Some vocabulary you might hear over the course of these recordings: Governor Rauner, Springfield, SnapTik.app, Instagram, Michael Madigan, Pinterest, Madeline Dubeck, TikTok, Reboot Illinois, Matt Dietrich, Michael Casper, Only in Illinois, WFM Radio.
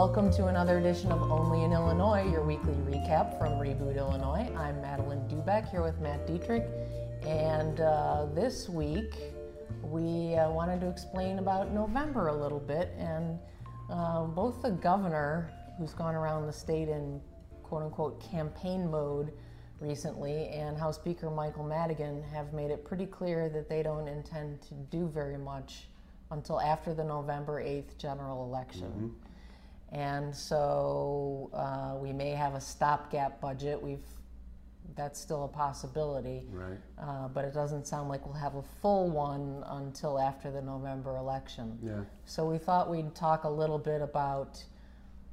Welcome to another edition of Only in Illinois, your weekly recap from Reboot Illinois. I'm Madeline Dubeck here with Matt Dietrich, and this week we wanted to explain about November a little bit, and both the governor, who's gone around the state in quote-unquote campaign mode recently, and House Speaker Michael Madigan have made it pretty clear that they don't intend to do very much until after the November 8th general election. Mm-hmm. And so we may have a stopgap budget. That's still a possibility. Right. But it doesn't sound like we'll have a full one until after the November election. Yeah. So we thought we'd talk a little bit about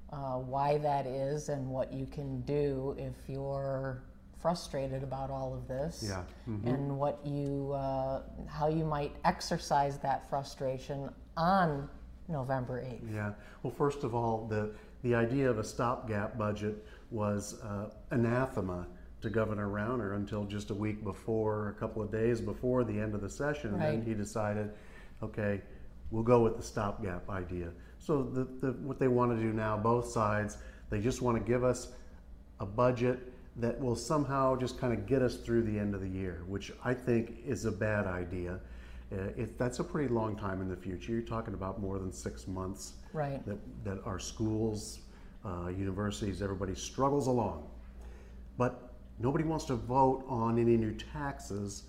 why that is and what you can do if you're frustrated about all of this, yeah. Mm-hmm. And what you, how you might exercise that frustration on November 8th. Yeah. Well, first of all, the idea of a stopgap budget was anathema to Governor Rauner until just a week before, a couple of days before the end of the session. Right. And then he decided, okay, we'll go with the stopgap idea. So what they want to do now, both sides, they just want to give us a budget that will somehow just kind of get us through the end of the year, which I think is a bad idea. That's a pretty long time in the future. You're talking about more than 6 months. Right. That our schools, universities, everybody struggles along. But nobody wants to vote on any new taxes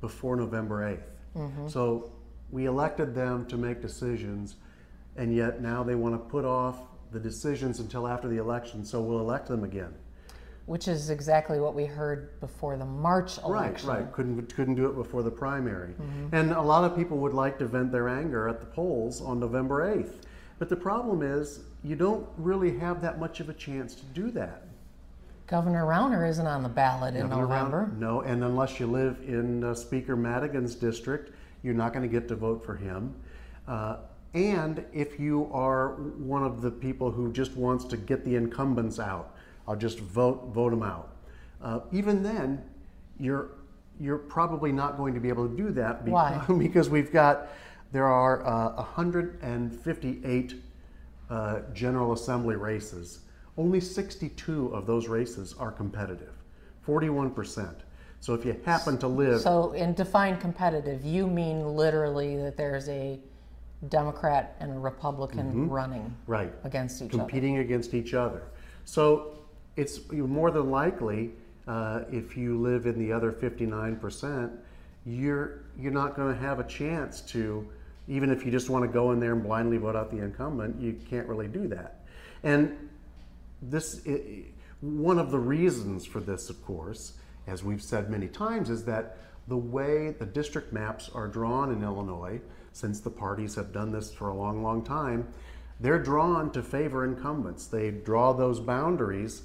before November 8th. Mm-hmm. So we elected them to make decisions, and yet now they want to put off the decisions until after the election, so we'll elect them again. Which is exactly what we heard before the March election. Right. Couldn't do it before the primary. Mm-hmm. And a lot of people would like to vent their anger at the polls on November 8th. But the problem is, you don't really have that much of a chance to do that. Governor Rauner isn't on the ballot in November. No, and unless you live in Speaker Madigan's district, you're not going to get to vote for him. And if you are one of the people who just wants to get the incumbents out, I'll just vote them out. Even then, you're probably not going to be able to do that. Why? Because there are 158 General Assembly races. Only 62 of those races are competitive, 41%. So if you happen to live... So in defined competitive, you mean literally that there's a Democrat and a Republican, mm-hmm, running, right, against each competing other. Against each other. So it's more than likely, if you live in the other 59%, you're not going to have a chance to, even if you just want to go in there and blindly vote out the incumbent, you can't really do that. And one of the reasons for this, of course, as we've said many times, is that the way the district maps are drawn in Illinois, since the parties have done this for a long, long time, they're drawn to favor incumbents. They draw those boundaries,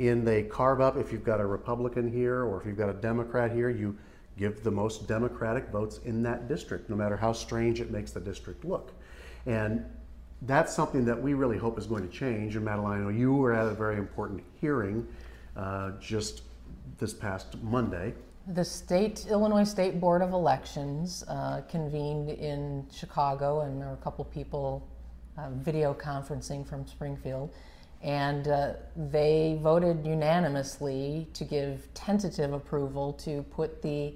and they carve up, if you've got a Republican here or if you've got a Democrat here, you give the most Democratic votes in that district, no matter how strange it makes the district look. And that's something that we really hope is going to change. And Madeline, I know you were at a very important hearing just this past Monday. The Illinois State Board of Elections convened in Chicago, and there were a couple people video conferencing from Springfield, and they voted unanimously to give tentative approval to put the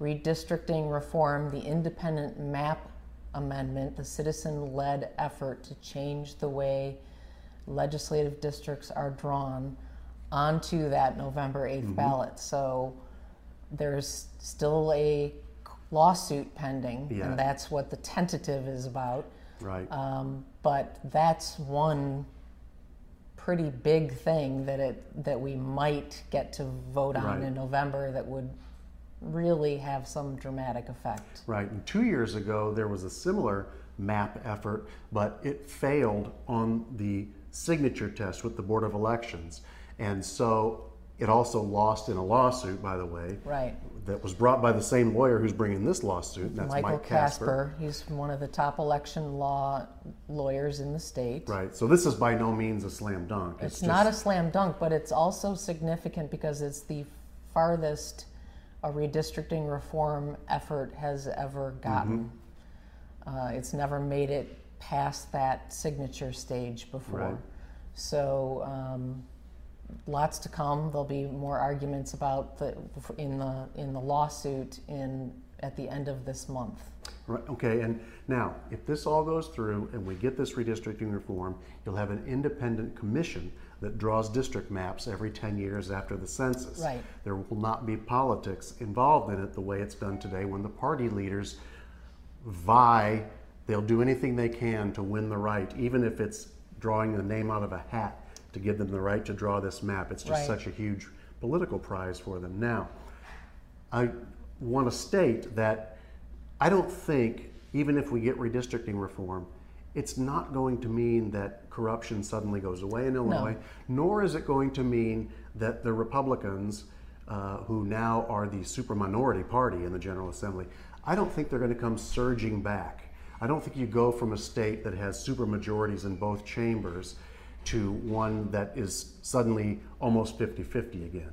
redistricting reform, the independent map amendment, the citizen-led effort to change the way legislative districts are drawn, onto that November 8th, mm-hmm, ballot. So there's still a lawsuit pending, yeah, and that's what the tentative is about. Right. But that's one pretty big thing that we might get to vote on, right, in November that would really have some dramatic effect. Right. And 2 years ago, there was a similar map effort, but it failed on the signature test with the Board of Elections. And so it also lost in a lawsuit, by the way, right, that was brought by the same lawyer who's bringing this lawsuit, and that's Michael Casper. He's one of the top election law lawyers in the state. Right, so this is by no means a slam dunk. It's just... not a slam dunk, but it's also significant because it's the farthest a redistricting reform effort has ever gotten. Mm-hmm. It's never made it past that signature stage before. Right. So lots to come. There'll be more arguments about in the lawsuit at the end of this month. Right. Okay. And now, if this all goes through and we get this redistricting reform, you'll have an independent commission that draws district maps every 10 years after the census. Right. There will not be politics involved in it the way it's done today, when the party leaders vie. They'll do anything they can to win the right, even if it's drawing a name out of a hat to give them the right to draw this map. It's just such a huge political prize for them. Now, I want to state that I don't think, even if we get redistricting reform, it's not going to mean that corruption suddenly goes away in Illinois, nor is it going to mean that the Republicans, who now are the super minority party in the General Assembly, I don't think they're going to come surging back. I don't think you go from a state that has super majorities in both chambers to one that is suddenly almost 50-50 again.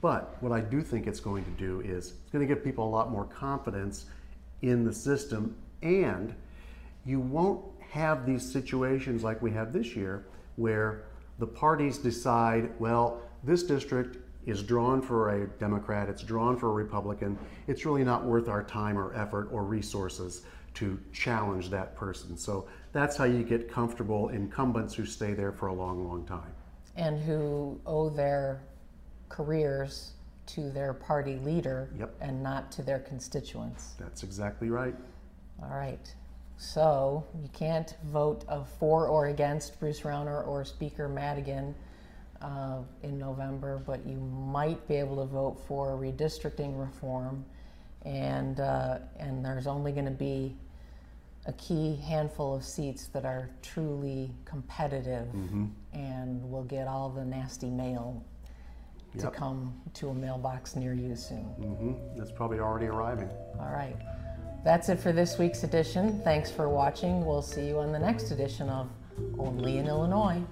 But what I do think it's going to do is it's going to give people a lot more confidence in the system, and you won't have these situations like we have this year where the parties decide, well, this district is drawn for a Democrat, it's drawn for a Republican, it's really not worth our time or effort or resources to challenge that person. So that's how you get comfortable incumbents who stay there for a long, long time. And who owe their careers to their party leader and not to their constituents. That's exactly right. All right. So you can't vote for or against Bruce Rauner or Speaker Madigan in November, but you might be able to vote for redistricting reform. And there's only going to be a key handful of seats that are truly competitive, and we'll get all the nasty mail to come to a mailbox near you soon. That's probably already arriving. All right. That's it for this week's edition. Thanks for watching. We'll see you on the next edition of Only in Illinois.